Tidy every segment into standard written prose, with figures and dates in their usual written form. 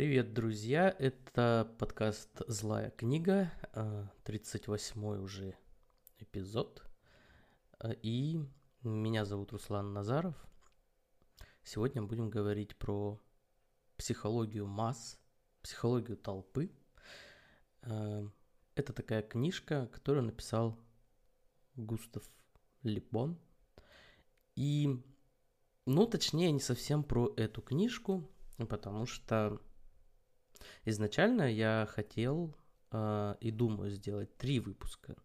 Привет, друзья! Это подкаст «Злая книга», 38-й уже эпизод. И меня зовут Руслан Назаров. Сегодня будем говорить про психологию масс, психологию толпы. Это такая книжка, которую написал Густав Лебон. И, точнее, не совсем про эту книжку, потому что изначально я хотел и думаю сделать 3 выпуска.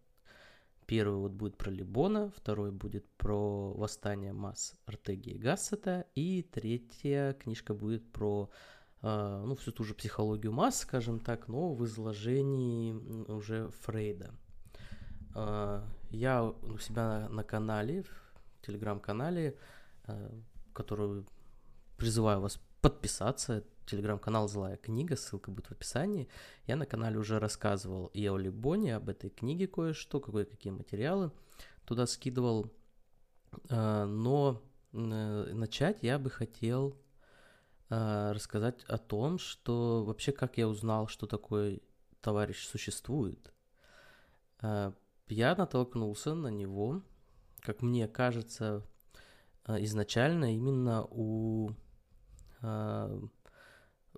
Первый будет про Лебона, второй будет про восстание масс Ортеги-и-Гассета, и третья книжка будет про всю ту же психологию масс, скажем так, но в изложении уже Фрейда. Я у себя на канале, в телеграм-канале, который призываю вас подписаться, телеграм-канал «Злая книга», ссылка будет в описании. Я на канале уже рассказывал и о Лебоне, об этой книге кое-что, кое-какие материалы туда скидывал. Но начать я бы хотел рассказать о том, что вообще как я узнал, что такой товарищ существует. Я натолкнулся на него, как мне кажется, изначально именно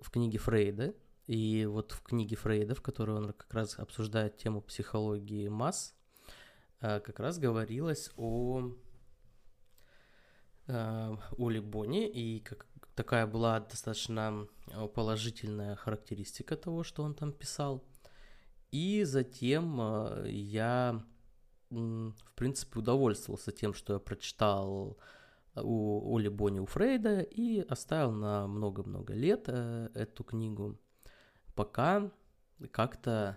в книге Фрейда, и вот в книге Фрейда, в которой он как раз обсуждает тему психологии масс, как раз говорилось о Лебоне, и как такая была достаточно положительная характеристика того, что он там писал. И затем я, в принципе, удовольствовался тем, что я прочитал о Лебоне у Фрейда, и оставил на много-много лет эту книгу, пока как-то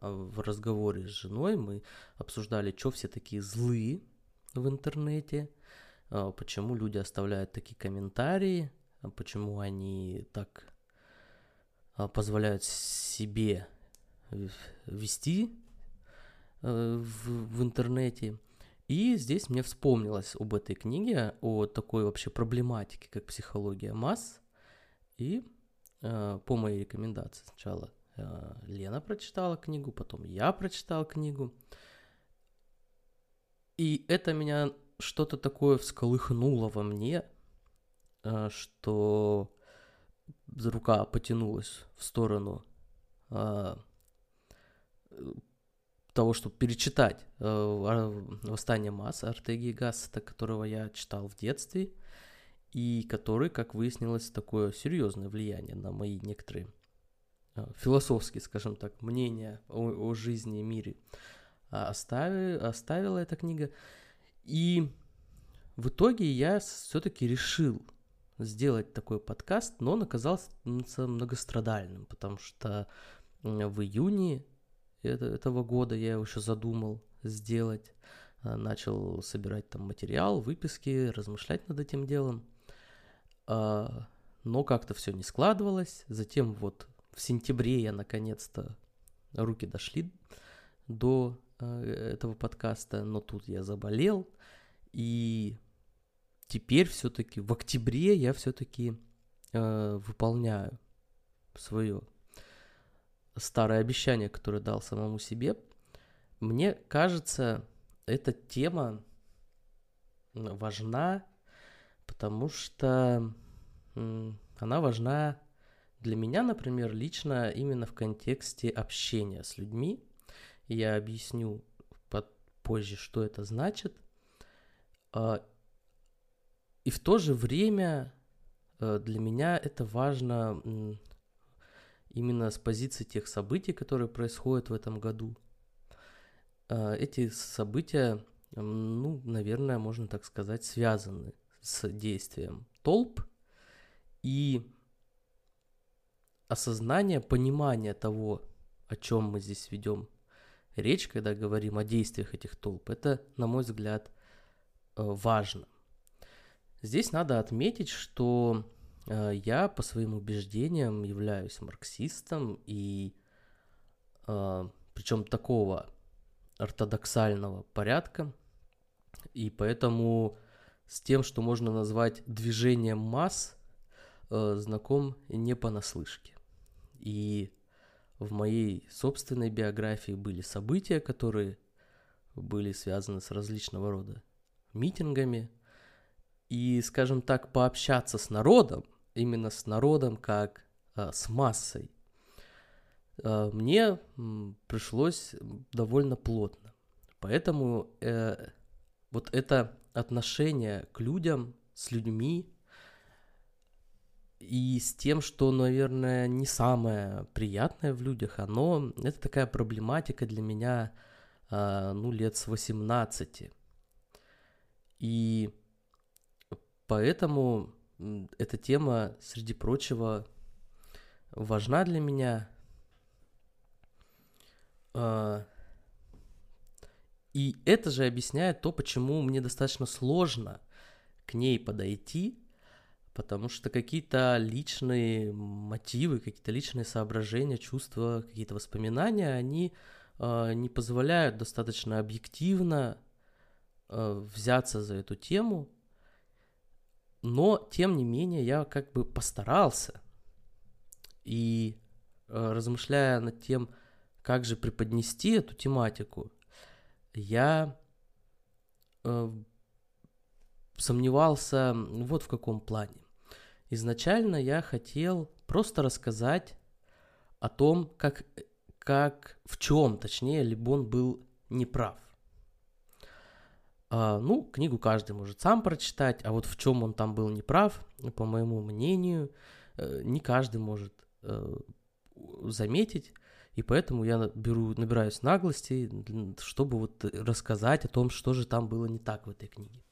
в разговоре с женой мы обсуждали, что все такие злые в интернете, почему люди оставляют такие комментарии, почему они так позволяют себе вести в интернете. И здесь мне вспомнилось об этой книге, о такой вообще проблематике, как психология масс. И по моей рекомендации сначала Лена прочитала книгу, потом я прочитал книгу. И это меня что-то такое всколыхнуло во мне, что рука потянулась в сторону того, чтобы перечитать «Восстание масс» Ортеги-и-Гассета, которого я читал в детстве, и который, как выяснилось, такое серьезное влияние на мои некоторые философские, скажем так, мнения о жизни и мире оставила эта книга. И в итоге я все-таки решил сделать такой подкаст, но он оказался многострадальным, потому что в июне этого года я его еще задумал сделать, начал собирать там материал, выписки, размышлять над этим делом, но как-то все не складывалось. Затем вот в сентябре я наконец-то, руки дошли до этого подкаста, но тут я заболел, и теперь все-таки в октябре я все-таки выполняю свое старое обещание, которое дал самому себе. Мне кажется, эта тема важна, потому что она важна для меня, например, лично именно в контексте общения с людьми. Я объясню позже, что это значит. И в то же время для меня это важно именно с позиции тех событий, которые происходят в этом году. Эти события, наверное, можно так сказать, связаны с действием толп, и осознание, понимание того, о чем мы здесь ведем речь, когда говорим о действиях этих толп, это, на мой взгляд, важно. Здесь надо отметить, что я по своим убеждениям являюсь марксистом, и причем такого ортодоксального порядка, и поэтому с тем, что можно назвать движением масс, знаком не понаслышке. И в моей собственной биографии были события, которые были связаны с различного рода митингами. И, скажем так, пообщаться с народом, именно с народом, как с массой, мне пришлось довольно плотно. Поэтому вот это отношение к людям, с людьми и с тем, что, наверное, не самое приятное в людях, это такая проблематика для меня, лет с 18. И поэтому эта тема, среди прочего, важна для меня. И это же объясняет то, почему мне достаточно сложно к ней подойти, потому что какие-то личные мотивы, какие-то личные соображения, чувства, какие-то воспоминания, они не позволяют достаточно объективно взяться за эту тему, но, тем не менее, я как бы постарался, и размышляя над тем, как же преподнести эту тематику, я сомневался вот в каком плане. Изначально я хотел просто рассказать о том, в чем, точнее, Лебон был неправ. Книгу каждый может сам прочитать, а вот в чем он там был неправ, по моему мнению, не каждый может заметить. И поэтому я набираюсь наглости, чтобы вот рассказать о том, что же там было не так в этой книге.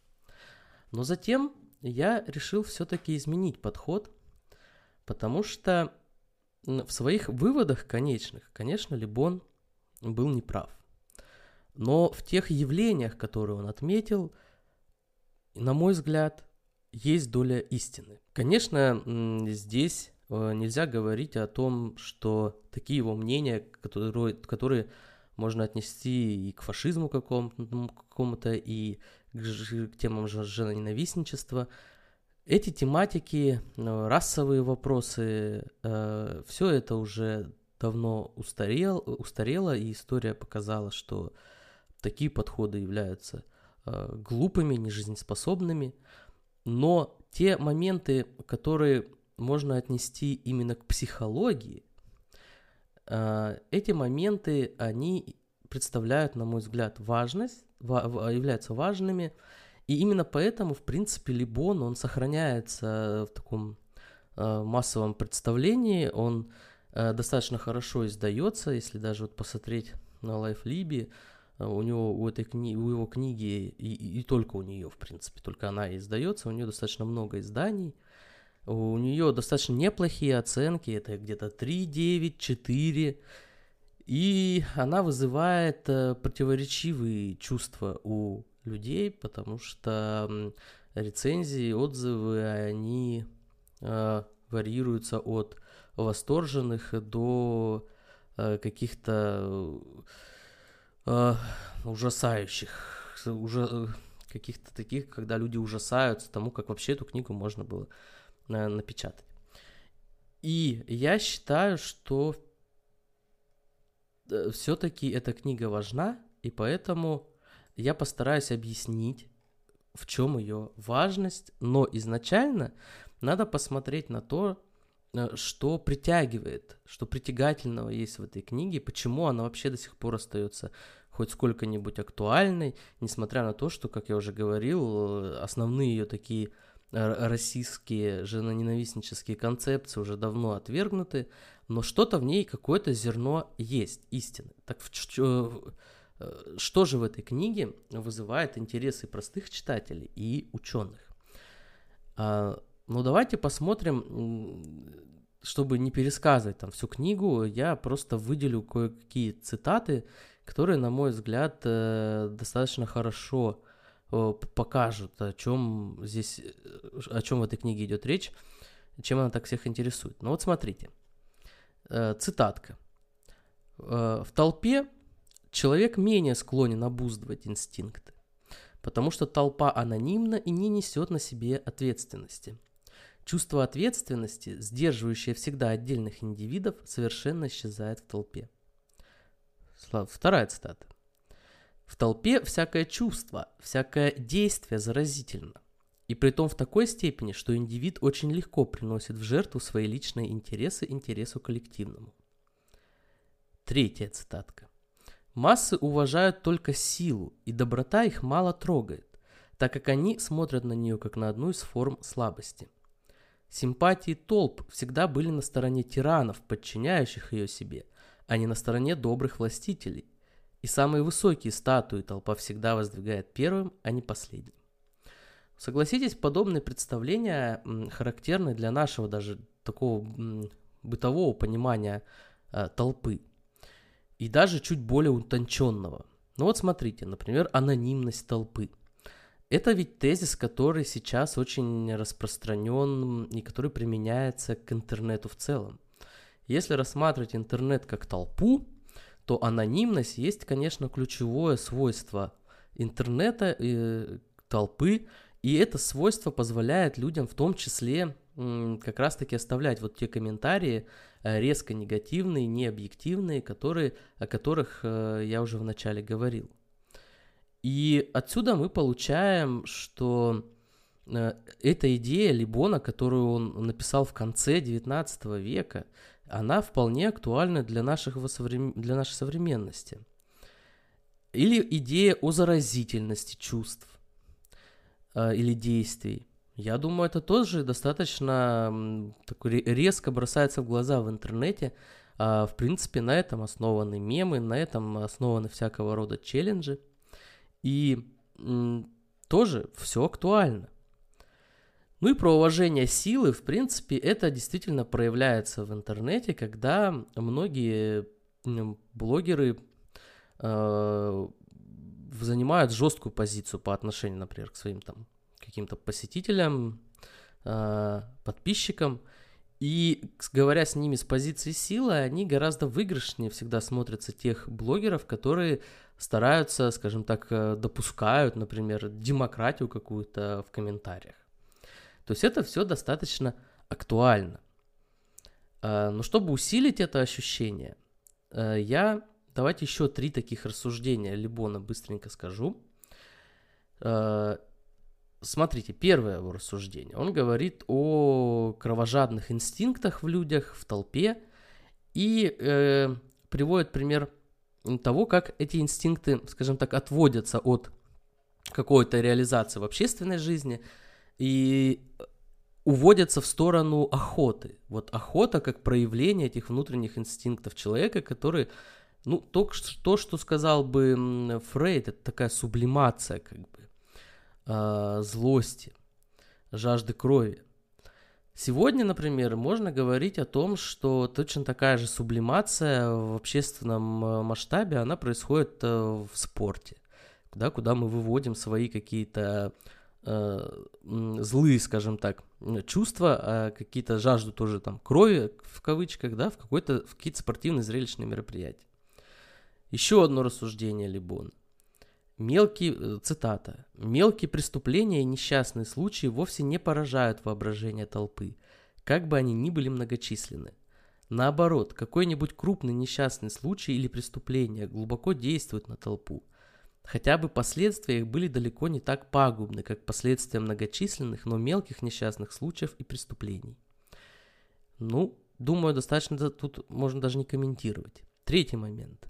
Но затем я решил все-таки изменить подход, потому что в своих выводах конечных, конечно, Лебон был неправ. Но в тех явлениях, которые он отметил, на мой взгляд, есть доля истины. Конечно, здесь нельзя говорить о том, что такие его мнения, которые можно отнести и к фашизму какому-то, и к темам женоненавистничества, эти тематики, расовые вопросы, все это уже давно устарело, и история показала, что такие подходы являются глупыми, нежизнеспособными. Но те моменты, которые можно отнести именно к психологии, эти моменты, они представляют, на мой взгляд, важность, являются важными, и именно поэтому, в принципе, Лебон, он сохраняется в таком массовом представлении, он достаточно хорошо издается, если даже вот посмотреть на Лайфлиби, у его книги, и только у нее, в принципе, только она и издается, у нее достаточно много изданий. У нее достаточно неплохие оценки, это где-то 3,9, 4, и она вызывает противоречивые чувства у людей, потому что рецензии, отзывы, они варьируются от восторженных до каких-то ужасающих, каких-то таких, когда люди ужасаются тому, как вообще эту книгу можно было напечатать. И я считаю, что все-таки эта книга важна, и поэтому я постараюсь объяснить, в чем ее важность, но изначально надо посмотреть на то, что притягивает, что притягательного есть в этой книге, почему она вообще до сих пор остается хоть сколько-нибудь актуальной, несмотря на то, что, как я уже говорил, основные ее такие российские женоненавистнические концепции уже давно отвергнуты, но что-то в ней, какое-то зерно есть истины. Так что же в этой книге вызывает интересы простых читателей и ученых? Давайте посмотрим, чтобы не пересказывать там всю книгу, я просто выделю кое-какие цитаты, которые, на мой взгляд, достаточно хорошо покажут, о чем в этой книге идет речь, чем она так всех интересует. Но вот смотрите, цитатка. В толпе человек менее склонен обуздывать инстинкты, потому что толпа анонимна и не несет на себе ответственности. Чувство ответственности, сдерживающее всегда отдельных индивидов, совершенно исчезает в толпе. Вторая цитата. В толпе всякое чувство, всякое действие заразительно. И притом в такой степени, что индивид очень легко приносит в жертву свои личные интересы интересу коллективному. Третья цитатка. Массы уважают только силу, и доброта их мало трогает, так как они смотрят на нее как на одну из форм слабости. Симпатии толп всегда были на стороне тиранов, подчиняющих ее себе, а не на стороне добрых властителей. И самые высокие статуи толпа всегда воздвигает первым, а не последним. Согласитесь, подобные представления характерны для нашего даже такого бытового понимания толпы. И даже чуть более утонченного. Ну вот смотрите, например, анонимность толпы. Это ведь тезис, который сейчас очень распространен и который применяется к интернету в целом. Если рассматривать интернет как толпу, то анонимность есть, конечно, ключевое свойство интернета, толпы, и это свойство позволяет людям в том числе как раз-таки оставлять вот те комментарии резко негативные, необъективные, о которых я уже в начале говорил. И отсюда мы получаем, что эта идея Лебона, которую он написал в конце XIX века, она вполне актуальна для нашей современности. Или идея о заразительности чувств или действий. Я думаю, это тоже достаточно резко бросается в глаза в интернете. В принципе, на этом основаны мемы, на этом основаны всякого рода челленджи. И тоже все актуально. Ну и про уважение силы, в принципе, это действительно проявляется в интернете, когда многие блогеры занимают жесткую позицию по отношению, например, к своим там каким-то посетителям, подписчикам. И говоря с ними с позиции силы, они гораздо выигрышнее всегда смотрятся тех блогеров, которые стараются, скажем так, допускают, например, демократию какую-то в комментариях. То есть это все достаточно актуально. Но чтобы усилить это ощущение, давайте еще три таких рассуждения Лебона быстренько скажу. Смотрите, первое его рассуждение. Он говорит о кровожадных инстинктах в людях, в толпе, и приводит пример того, как эти инстинкты, скажем так, отводятся от какой-то реализации в общественной жизни и уводятся в сторону охоты. Вот охота как проявление этих внутренних инстинктов человека, которые, ну, то, что сказал бы Фрейд, это такая сублимация, как бы, злости, жажды крови. Сегодня, например, можно говорить о том, что точно такая же сублимация в общественном масштабе, она происходит в спорте, куда мы выводим свои какие-то злые, скажем так, чувства, какие-то жажду тоже там крови, в кавычках, да, в какие-то спортивные зрелищные мероприятия. Еще одно рассуждение Лебона. Цитата. «Мелкие преступления и несчастные случаи вовсе не поражают воображение толпы, как бы они ни были многочисленны. Наоборот, какой-нибудь крупный несчастный случай или преступление глубоко действует на толпу. Хотя бы последствия их были далеко не так пагубны, как последствия многочисленных, но мелких несчастных случаев и преступлений». Ну, думаю, достаточно тут можно даже не комментировать. Третий момент.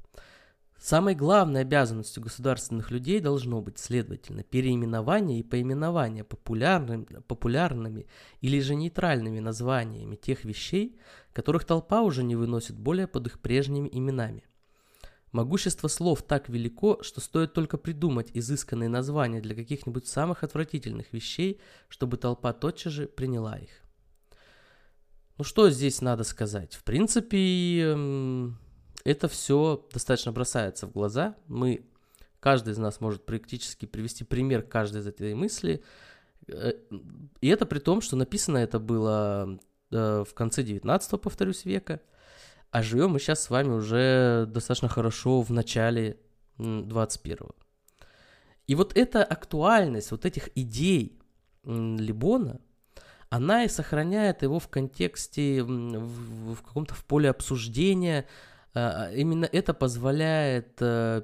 Самой главной обязанностью государственных людей должно быть, следовательно, переименование и поименование популярными или же нейтральными названиями тех вещей, которых толпа уже не выносит более под их прежними именами. Могущество слов так велико, что стоит только придумать изысканные названия для каких-нибудь самых отвратительных вещей, чтобы толпа тотчас же приняла их. Ну что здесь надо сказать? В принципе, это все достаточно бросается в глаза. Каждый из нас может практически привести пример каждой из этой мысли. И это при том, что написано это было в конце 19-го, повторюсь, века. А живем мы сейчас с вами уже достаточно хорошо в начале 21-го. И вот эта актуальность вот этих идей Лебона, она и сохраняет его в контексте, в каком-то в поле обсуждения. Именно это позволяет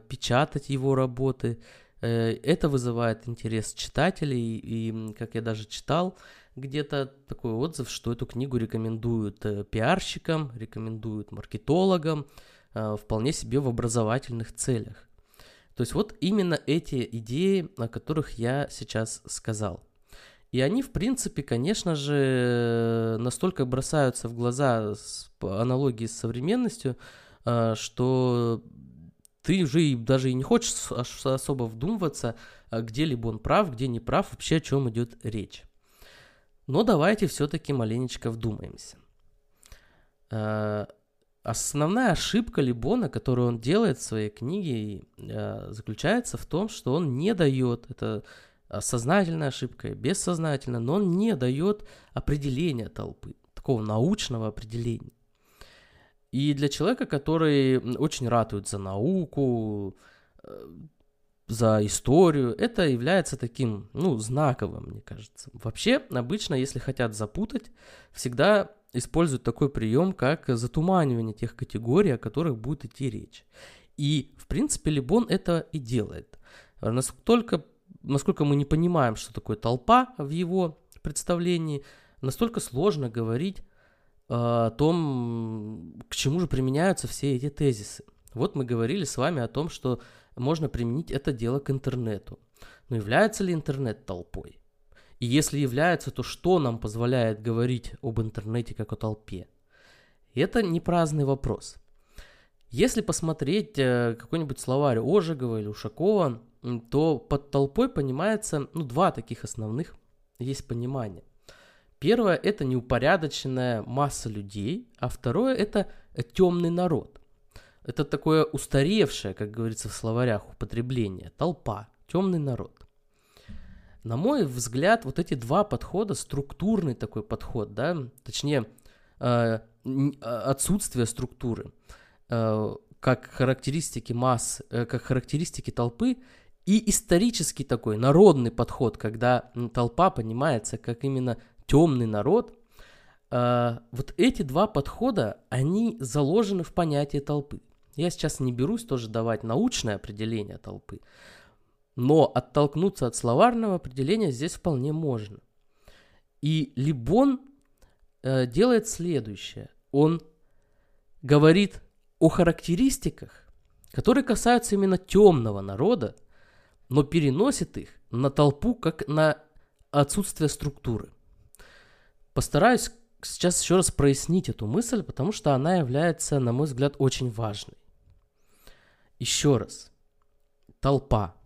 печатать его работы, это вызывает интерес читателей, и, как я даже читал, где-то такой отзыв, что эту книгу рекомендуют пиарщикам, рекомендуют маркетологам, вполне себе в образовательных целях. То есть вот именно эти идеи, о которых я сейчас сказал. И они, в принципе, конечно же, настолько бросаются в глаза с аналогией с современностью, что ты уже даже и не хочешь особо вдумываться, где-либо он прав, где не прав, вообще о чем идет речь. Но давайте все-таки маленечко вдумаемся. Основная ошибка Лебона, которую он делает в своей книге, заключается в том, что он не дает, это сознательная ошибка и бессознательная, но он не дает определения толпы, такого научного определения. И для человека, который очень ратует за науку, за историю, это является таким, знаковым, мне кажется. Вообще, обычно, если хотят запутать, всегда используют такой прием, как затуманивание тех категорий, о которых будет идти речь. И, в принципе, Лебон это и делает. Насколько мы не понимаем, что такое толпа в его представлении, настолько сложно говорить о том, к чему же применяются все эти тезисы. Вот мы говорили с вами о том, что можно применить это дело к интернету. Но является ли интернет толпой? И если является, то что нам позволяет говорить об интернете как о толпе? Это не праздный вопрос. Если посмотреть какой-нибудь словарь Ожегова или Ушакова, то под толпой понимается, два таких основных есть понимания. Первое – это неупорядоченная масса людей, а второе – это темный народ. Это такое устаревшее, как говорится в словарях, употребление. Толпа, темный народ. На мой взгляд, вот эти два подхода, структурный такой подход, да, точнее, отсутствие структуры, как характеристики масс, как характеристики толпы, и исторический такой народный подход, когда толпа понимается как именно темный народ, вот эти два подхода, они заложены в понятие толпы. Я сейчас не берусь тоже давать научное определение толпы, но оттолкнуться от словарного определения здесь вполне можно. И Лебон делает следующее. Он говорит о характеристиках, которые касаются именно темного народа, но переносит их на толпу, как на отсутствие структуры. Постараюсь сейчас еще раз прояснить эту мысль, потому что она является, на мой взгляд, очень важной. Еще раз. Толпа.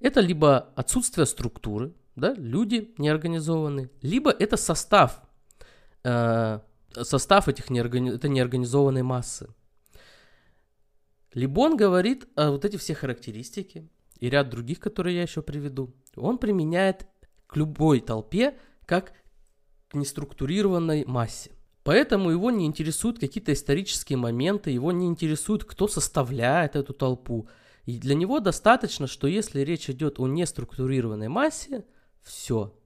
Это либо отсутствие структуры, да, люди неорганизованы, либо это состав этих неорганизованной массы. Лебон говорит о вот эти все характеристики и ряд других, которые я еще приведу. Он применяет к любой толпе как к неструктурированной массе. Поэтому его не интересуют какие-то исторические моменты, его не интересует, кто составляет эту толпу. И для него достаточно, что если речь идет о неструктурированной массе, все.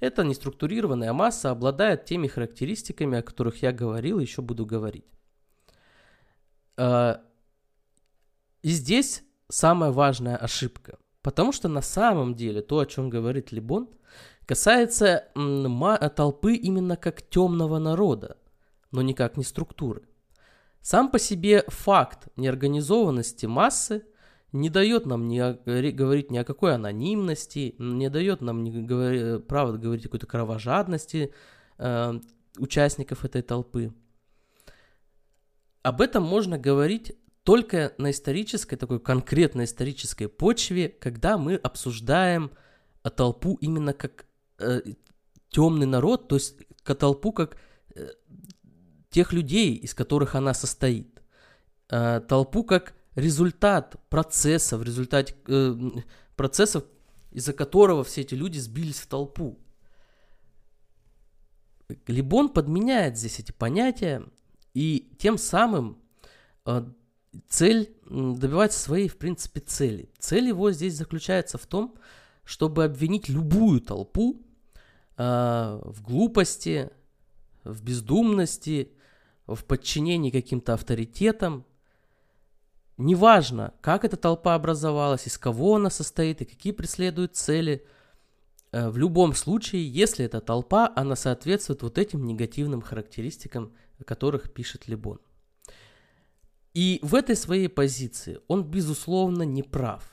Эта неструктурированная масса обладает теми характеристиками, о которых я говорил и еще буду говорить. И здесь самая важная ошибка. Потому что на самом деле то, о чем говорит Лебон, касается толпы именно как темного народа, но никак не структуры. Сам по себе факт неорганизованности массы не дает нам говорить ни о какой анонимности, не дает нам права говорить о какой-то кровожадности участников этой толпы. Об этом можно говорить только на исторической, такой конкретной исторической почве, когда мы обсуждаем толпу именно как темный народ, то есть толпу как тех людей, из которых она состоит, толпу как результат процесса, в результате процессов, из-за которого все эти люди сбились в толпу. Лебон подменяет здесь эти понятия, и тем самым цель добивается своей, в принципе, цели. Цель его здесь заключается в том, чтобы обвинить любую толпу в глупости, в бездумности, в подчинении каким-то авторитетам. Неважно, как эта толпа образовалась, из кого она состоит и какие преследуют цели. В любом случае, если эта толпа, она соответствует вот этим негативным характеристикам, о которых пишет Лебон. И в этой своей позиции он, безусловно, не прав.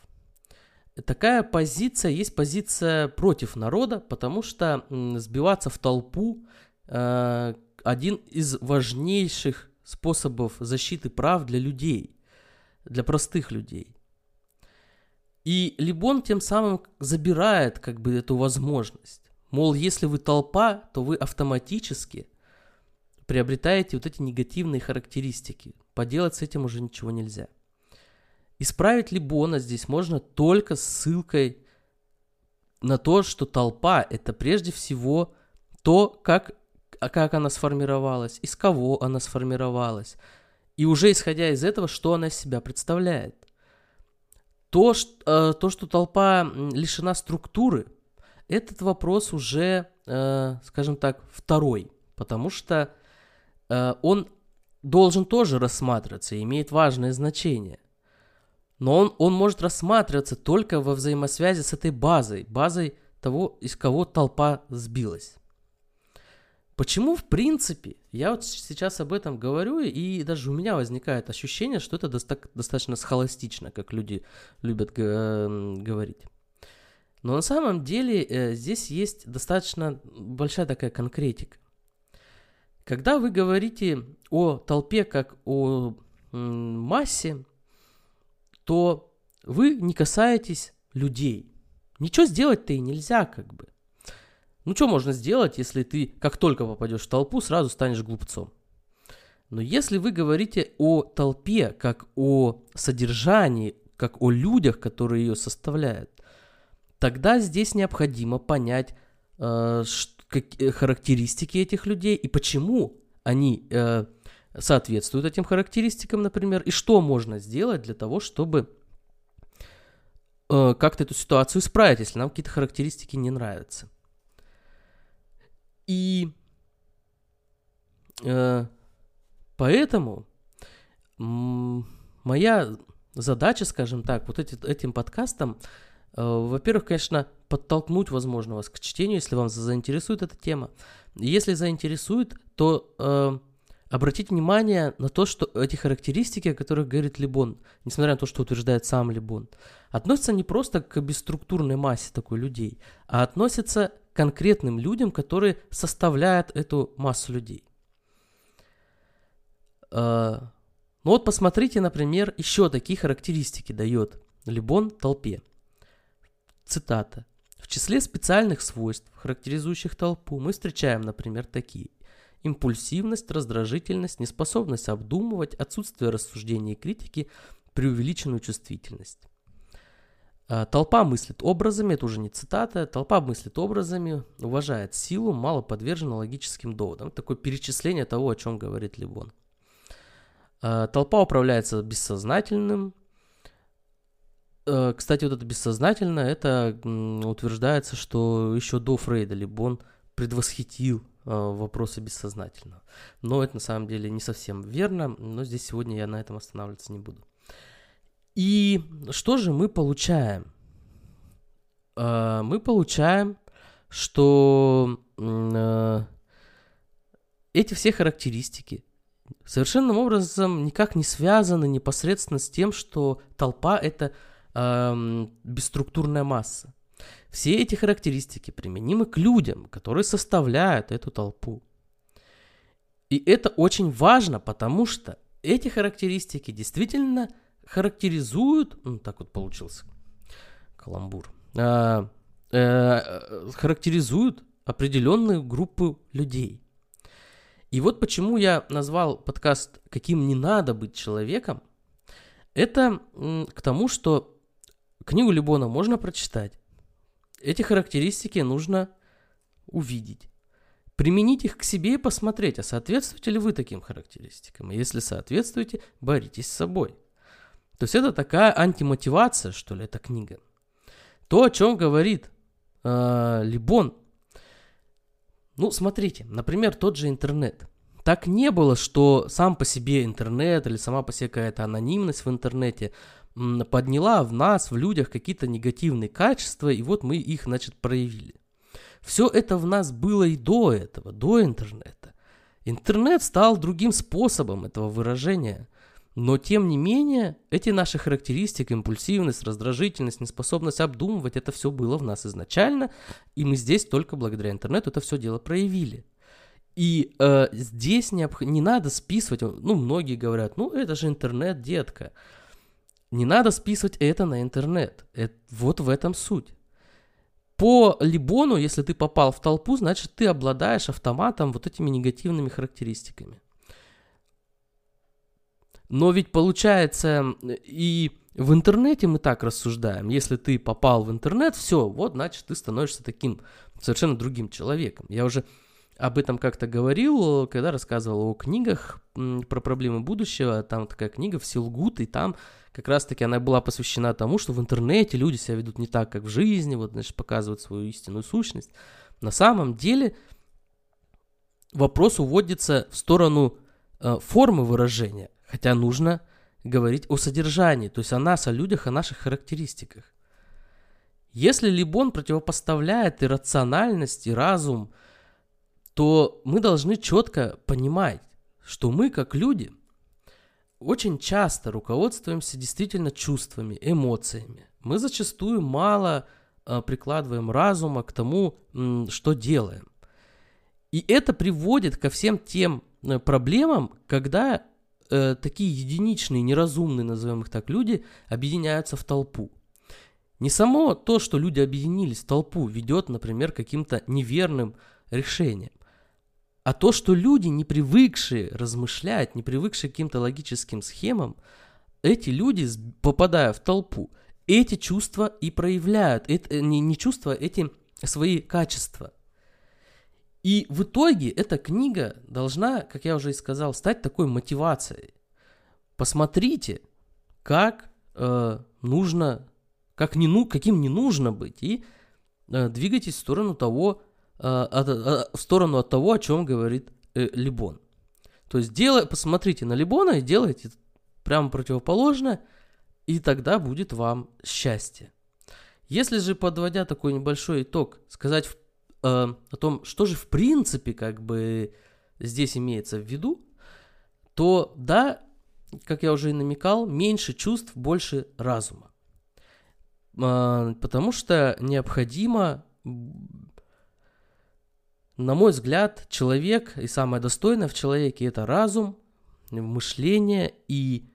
Такая позиция есть позиция против народа, потому что сбиваться в толпу один из важнейших способов защиты прав для людей, для простых людей. И Лебон тем самым забирает как бы эту возможность. Мол, если вы толпа, то вы автоматически приобретаете вот эти негативные характеристики. Поделать с этим уже ничего нельзя. Исправить Лебона здесь можно только с ссылкой на то, что толпа – это прежде всего то, как она сформировалась, из кого она сформировалась. И уже исходя из этого, что она из себя представляет. То, что толпа лишена структуры, этот вопрос уже, скажем так, второй, потому что он должен тоже рассматриваться и имеет важное значение. Но он может рассматриваться только во взаимосвязи с этой базой того, из кого толпа сбилась. Почему, в принципе, я вот сейчас об этом говорю, и даже у меня возникает ощущение, что это достаточно схоластично, как люди любят говорить. Но на самом деле здесь есть достаточно большая такая конкретика. Когда вы говорите о толпе как о массе, то вы не касаетесь людей. Ничего сделать-то и нельзя, как бы. Ну, что можно сделать, если ты, как только попадешь в толпу, сразу станешь глупцом? Но если вы говорите о толпе, как о содержании, как о людях, которые ее составляют, тогда здесь необходимо понять характеристики этих людей и почему они соответствуют этим характеристикам, например, и что можно сделать для того, чтобы как-то эту ситуацию исправить, если нам какие-то характеристики не нравятся. И поэтому моя задача, скажем так, вот этим подкастом, во-первых, конечно, подтолкнуть, возможно, вас к чтению, если вам заинтересует эта тема. Если заинтересует, то обратите внимание на то, что эти характеристики, о которых говорит Лебон, несмотря на то, что утверждает сам Лебон, относятся не просто к бесструктурной массе такой людей, а относятся к конкретным людям, которые составляют эту массу людей. Ну вот посмотрите, например, еще такие характеристики дает Лебон толпе. Цитата. В числе специальных свойств, характеризующих толпу, мы встречаем, например, такие. Импульсивность, раздражительность, неспособность обдумывать, отсутствие рассуждения и критики, преувеличенную чувствительность. Толпа мыслит образами, это уже не цитата, толпа мыслит образами, уважает силу, мало подвержена логическим доводам. Такое перечисление того, о чем говорит Лебон. Толпа управляется бессознательным. Кстати, вот это бессознательное, это утверждается, что еще до Фрейда Лебон предвосхитил вопросы бессознательного. Но это на самом деле не совсем верно, но здесь сегодня я на этом останавливаться не буду. И что же мы получаем? Мы получаем, что эти все характеристики совершенным образом никак не связаны непосредственно с тем, что толпа – это бесструктурная масса. Все эти характеристики применимы к людям, которые составляют эту толпу. И это очень важно, потому что эти характеристики действительно характеризуют, ну так вот получился каламбур, характеризуют определенную группу людей. И вот почему я назвал подкаст «Каким не надо быть человеком». Это к тому, что книгу Лебона можно прочитать. Эти характеристики нужно увидеть. Применить их к себе и посмотреть, а соответствуете ли вы таким характеристикам. Если соответствуете, боритесь с собой. То есть это такая антимотивация, что ли, эта книга. То, о чем говорит Лебон. Ну, смотрите, например, тот же интернет. Так не было, что сам по себе интернет или сама по себе какая-то анонимность в интернете подняла в нас, в людях какие-то негативные качества, и вот мы их, значит, проявили. Все это в нас было и до этого, до интернета. Интернет стал другим способом этого выражения. Но, тем не менее, эти наши характеристики, импульсивность, раздражительность, неспособность обдумывать, это все было в нас изначально, и мы здесь только благодаря интернету это все дело проявили. И здесь не надо списывать, ну, многие говорят, ну, это же интернет, детка. Не надо списывать это на интернет. Вот в этом суть. По Лебону, если ты попал в толпу, значит, ты обладаешь автоматом вот этими негативными характеристиками. Но ведь получается, и в интернете мы так рассуждаем. Если ты попал в интернет, все, вот, значит, ты становишься таким совершенно другим человеком. Я уже об этом как-то говорил, когда рассказывал о книгах про проблемы будущего. Там такая книга «Вселгут», и там как раз-таки она была посвящена тому, что в интернете люди себя ведут не так, как в жизни, вот, значит, показывают свою истинную сущность. На самом деле вопрос уводится в сторону формы выражения. Хотя нужно говорить о содержании, то есть о нас, о людях, о наших характеристиках. Если Лебон противопоставляет иррациональность и разум, то мы должны четко понимать, что мы, как люди, очень часто руководствуемся действительно чувствами, эмоциями. Мы зачастую мало прикладываем разума к тому, что делаем. И это приводит ко всем тем проблемам, когда такие единичные, неразумные, назовем их так, люди объединяются в толпу. Не само то, что люди объединились в толпу, ведет, например, к каким-то неверным решениям, а то, что люди, не привыкшие размышлять, не привыкшие к каким-то логическим схемам, эти люди, попадая в толпу, эти чувства и проявляют, не чувства, эти свои качества. И в итоге эта книга должна, как я уже и сказал, стать такой мотивацией. Посмотрите, как нужно, каким не нужно быть, и двигайтесь в сторону того, о чем говорит Лебон. То есть посмотрите на Лебона и делайте прямо противоположное, и тогда будет вам счастье. Если же, подводя такой небольшой итог, сказать о том, что же в принципе как бы здесь имеется в виду, то да, как я уже и намекал, меньше чувств, больше разума. Потому что необходимо, на мой взгляд, человек, и самое достойное в человеке — это разум, мышление и,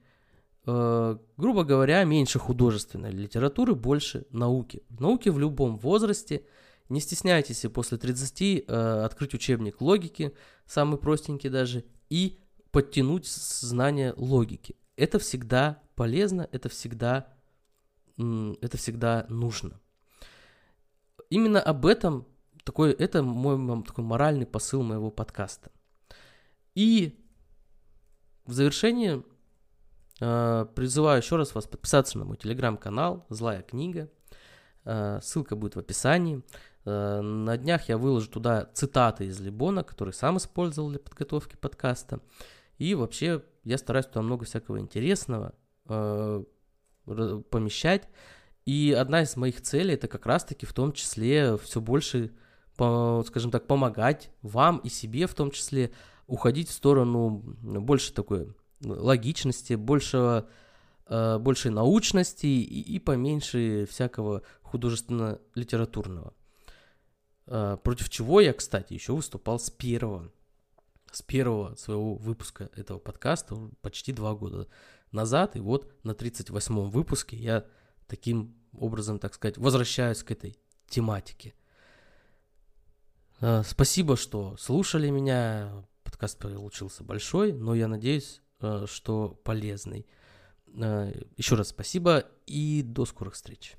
грубо говоря, меньше художественной литературы, больше науки. Науки в любом возрасте. Не стесняйтесь и после 30 открыть учебник логики, самый простенький даже, и подтянуть знания логики. Это всегда полезно, это всегда нужно. Именно об этом, это мой такой моральный посыл моего подкаста. И в завершение призываю еще раз вас подписаться на мой телеграм-канал «Злая книга». Ссылка будет в описании. На днях я выложу туда цитаты из Лебона, которые сам использовал для подготовки подкаста. И вообще я стараюсь туда много всякого интересного помещать. И одна из моих целей — это как раз-таки в том числе все больше, скажем так, помогать вам и себе в том числе уходить в сторону больше такой логичности, большей научности и поменьше всякого художественно-литературного. Против чего я, кстати, еще выступал с первого своего выпуска этого подкаста почти 2 года назад. И вот на 38-м выпуске я таким образом, так сказать, возвращаюсь к этой тематике. Спасибо, что слушали меня. Подкаст получился большой, но я надеюсь, что полезный. Еще раз спасибо и до скорых встреч.